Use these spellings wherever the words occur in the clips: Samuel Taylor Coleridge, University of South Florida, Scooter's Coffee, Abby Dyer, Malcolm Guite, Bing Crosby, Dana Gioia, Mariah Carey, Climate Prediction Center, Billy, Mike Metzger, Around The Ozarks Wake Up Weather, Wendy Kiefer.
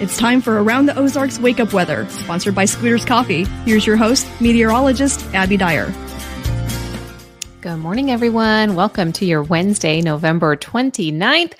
It's time for Around the Ozarks Wake Up Weather, sponsored by Scooter's Coffee. Here's your host, meteorologist Abby Dyer. Good morning, everyone. Welcome to your Wednesday, November 29th.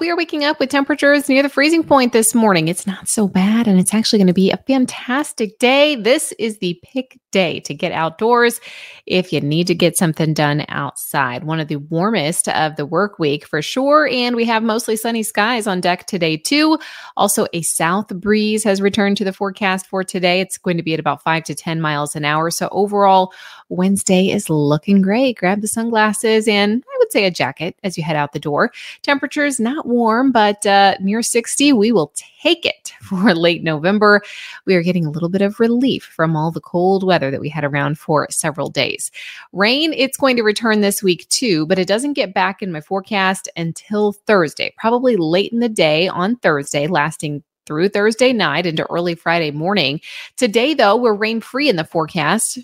We are waking up with temperatures near the freezing point this morning. It's not so bad, and it's actually going to be a fantastic day. This is the pick day to get outdoors if you need to get something done outside. One of the warmest of the work week for sure, and we have mostly sunny skies on deck today, too. Also, a south breeze has returned to the forecast for today. It's going to be at about 5 to 10 miles an hour, so overall, Wednesday is looking great. Grab the sunglasses and I would say a jacket as you head out the door. Temperatures not warm, but near 60, we will take it for late November. We are getting a little bit of relief from all the cold weather that we had around for several days. Rain, it's going to return this week too, but it doesn't get back in my forecast until Thursday, probably late in the day on Thursday, lasting through Thursday night into early Friday morning. Today, though, we're rain-free in the forecast.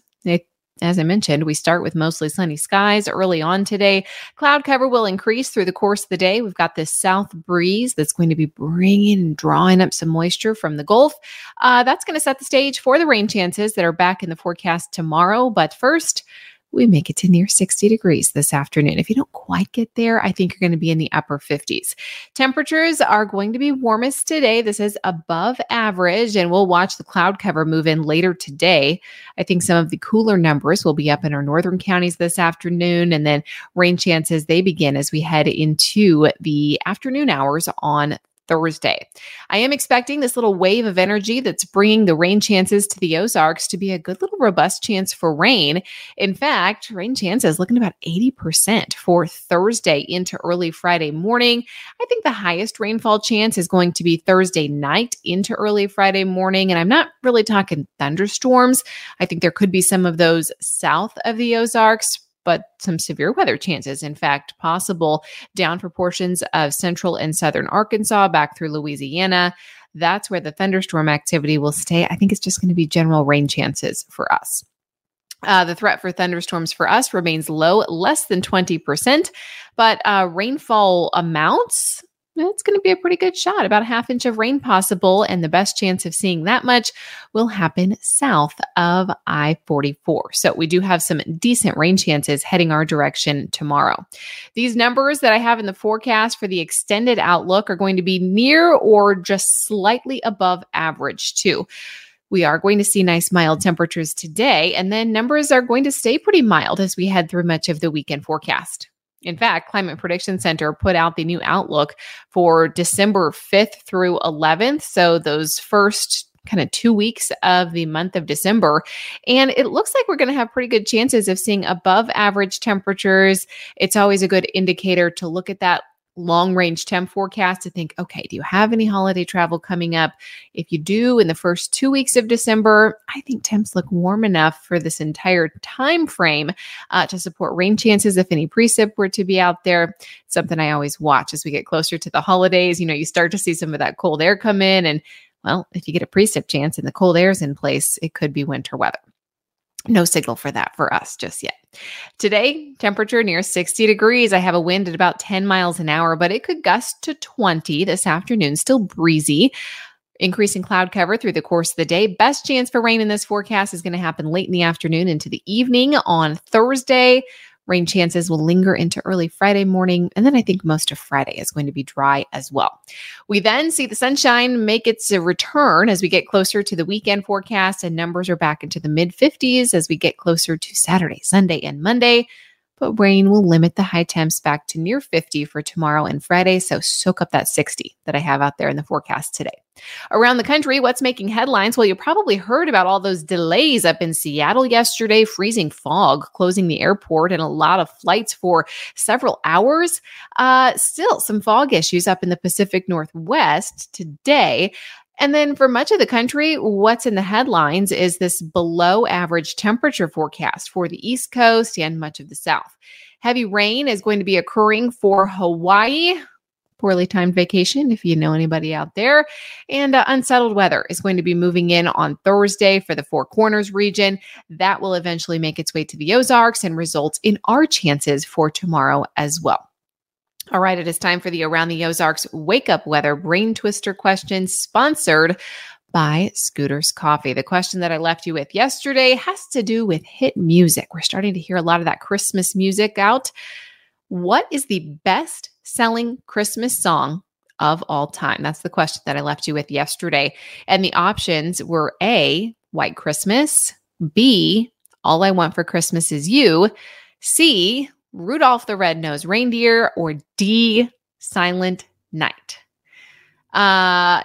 As I mentioned, we start with mostly sunny skies early on today. Cloud cover will increase through the course of the day. We've got this south breeze that's going to be bringing and drawing up some moisture from the Gulf. That's going to set the stage for the rain chances that are back in the forecast tomorrow. But first, we make it to near 60 degrees this afternoon. If you don't quite get there, I think you're going to be in the upper 50s. Temperatures are going to be warmest today. This is above average, and we'll watch the cloud cover move in later today. I think some of the cooler numbers will be up in our northern counties this afternoon, and then rain chances, they begin as we head into the afternoon hours on Thursday. I am expecting this little wave of energy that's bringing the rain chances to the Ozarks to be a good little robust chance for rain. In fact, rain chances looking about 80% for Thursday into early Friday morning. I think the highest rainfall chance is going to be Thursday night into early Friday morning. And I'm not really talking thunderstorms. I think there could be some of those south of the Ozarks, but some severe weather chances, in fact, possible down for portions of central and southern Arkansas back through Louisiana. That's where the thunderstorm activity will stay. I think it's just going to be general rain chances for us. The threat for thunderstorms for us remains low, less than 20%, but rainfall amounts, it's going to be a pretty good shot. About a half inch of rain possible, and the best chance of seeing that much will happen south of I-44. So we do have some decent rain chances heading our direction tomorrow. These numbers that I have in the forecast for the extended outlook are going to be near or just slightly above average too. We are going to see nice mild temperatures today, and then numbers are going to stay pretty mild as we head through much of the weekend forecast. In fact, Climate Prediction Center put out the new outlook for December 5th through 11th. So those first kind of 2 weeks of the month of December. And it looks like we're going to have pretty good chances of seeing above average temperatures. It's always a good indicator to look at that long range temp forecast to think, okay, do you have any holiday travel coming up? If you do, in the first 2 weeks of December, I think temps look warm enough for this entire time frame to support rain chances if any precip were to be out there. Something I always watch as we get closer to the holidays. You know, you start to see some of that cold air come in, and well, if you get a precip chance and the cold air is in place, it could be winter weather. No signal for that for us just yet. Today, temperature near 60 degrees. I have a wind at about 10 miles an hour, but it could gust to 20 this afternoon. Still breezy. Increasing cloud cover through the course of the day. Best chance for rain in this forecast is going to happen late in the afternoon into the evening on Thursday. Rain chances will linger into early Friday morning, and then I think most of Friday is going to be dry as well. We then see the sunshine make its return as we get closer to the weekend forecast, and numbers are back into the mid-50s as we get closer to Saturday, Sunday, and Monday. But rain will limit the high temps back to near 50 for tomorrow and Friday, so soak up that 60 that I have out there in the forecast today. Around the country, what's making headlines? Well, you probably heard about all those delays up in Seattle yesterday, freezing fog, closing the airport, and a lot of flights for several hours. Still some fog issues up in the Pacific Northwest today. And then for much of the country, what's in the headlines is this below average temperature forecast for the East Coast and much of the South. Heavy rain is going to be occurring for Hawaii. Poorly timed vacation, if you know anybody out there. And unsettled weather is going to be moving in on Thursday for the Four Corners region. That will eventually make its way to the Ozarks and result in our chances for tomorrow as well. All right, it is time for the Around the Ozarks Wake Up Weather Brain Twister question, sponsored by Scooter's Coffee. The question that I left you with yesterday has to do with hit music. We're starting to hear a lot of that Christmas music out. What is the best-selling Christmas song of all time? That's the question that I left you with yesterday. And the options were A, White Christmas, B, All I Want for Christmas Is You, C, Rudolph the Red-Nosed Reindeer, or D, Silent Night.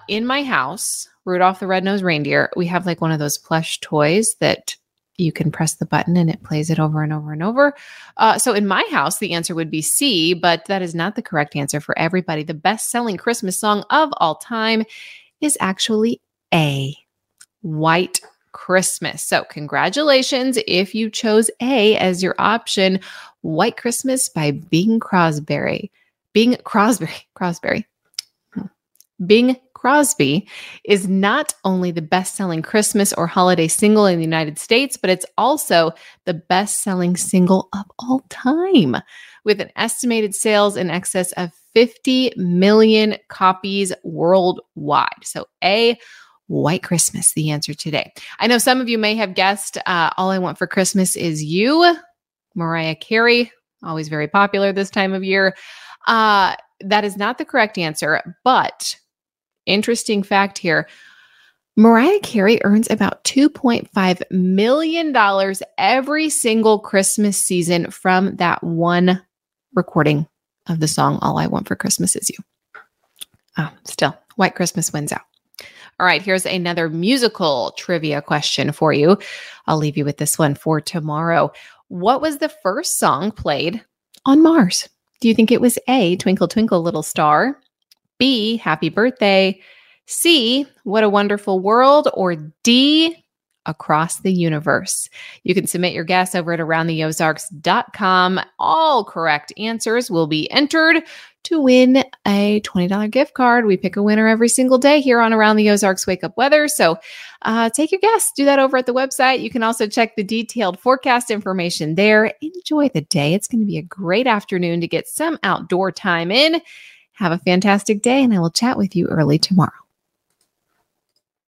In my house, Rudolph the Red-Nosed Reindeer, we have like one of those plush toys that you can press the button and it plays it over and over and over. So in my house, the answer would be C, but that is not the correct answer for everybody. The best-selling Christmas song of all time is actually A, White Christmas. So congratulations if you chose A as your option. White Christmas by Bing Crosby is not only the best-selling Christmas or holiday single in the United States, but it's also the best-selling single of all time, with an estimated sales in excess of 50 million copies worldwide. So A, White Christmas, the answer today. I know some of you may have guessed All I Want for Christmas Is You, Mariah Carey, always very popular this time of year. That is not the correct answer, but interesting fact here, Mariah Carey earns about $2.5 million every single Christmas season from that one recording of the song, All I Want for Christmas Is You. Oh, still, White Christmas wins out. All right, here's another musical trivia question for you. I'll leave you with this one for tomorrow. What was the first song played on Mars? Do you think it was A, Twinkle Twinkle Little Star, B, Happy Birthday, C, What a Wonderful World, or D, Across the Universe? You can submit your guess over at aroundtheozarks.com. All correct answers will be entered to win a $20 gift card. We pick a winner every single day here on Around the Ozarks Wake Up Weather. So take your guess. Do that over at the website. You can also check the detailed forecast information there. Enjoy the day. It's going to be a great afternoon to get some outdoor time in. Have a fantastic day, and I will chat with you early tomorrow.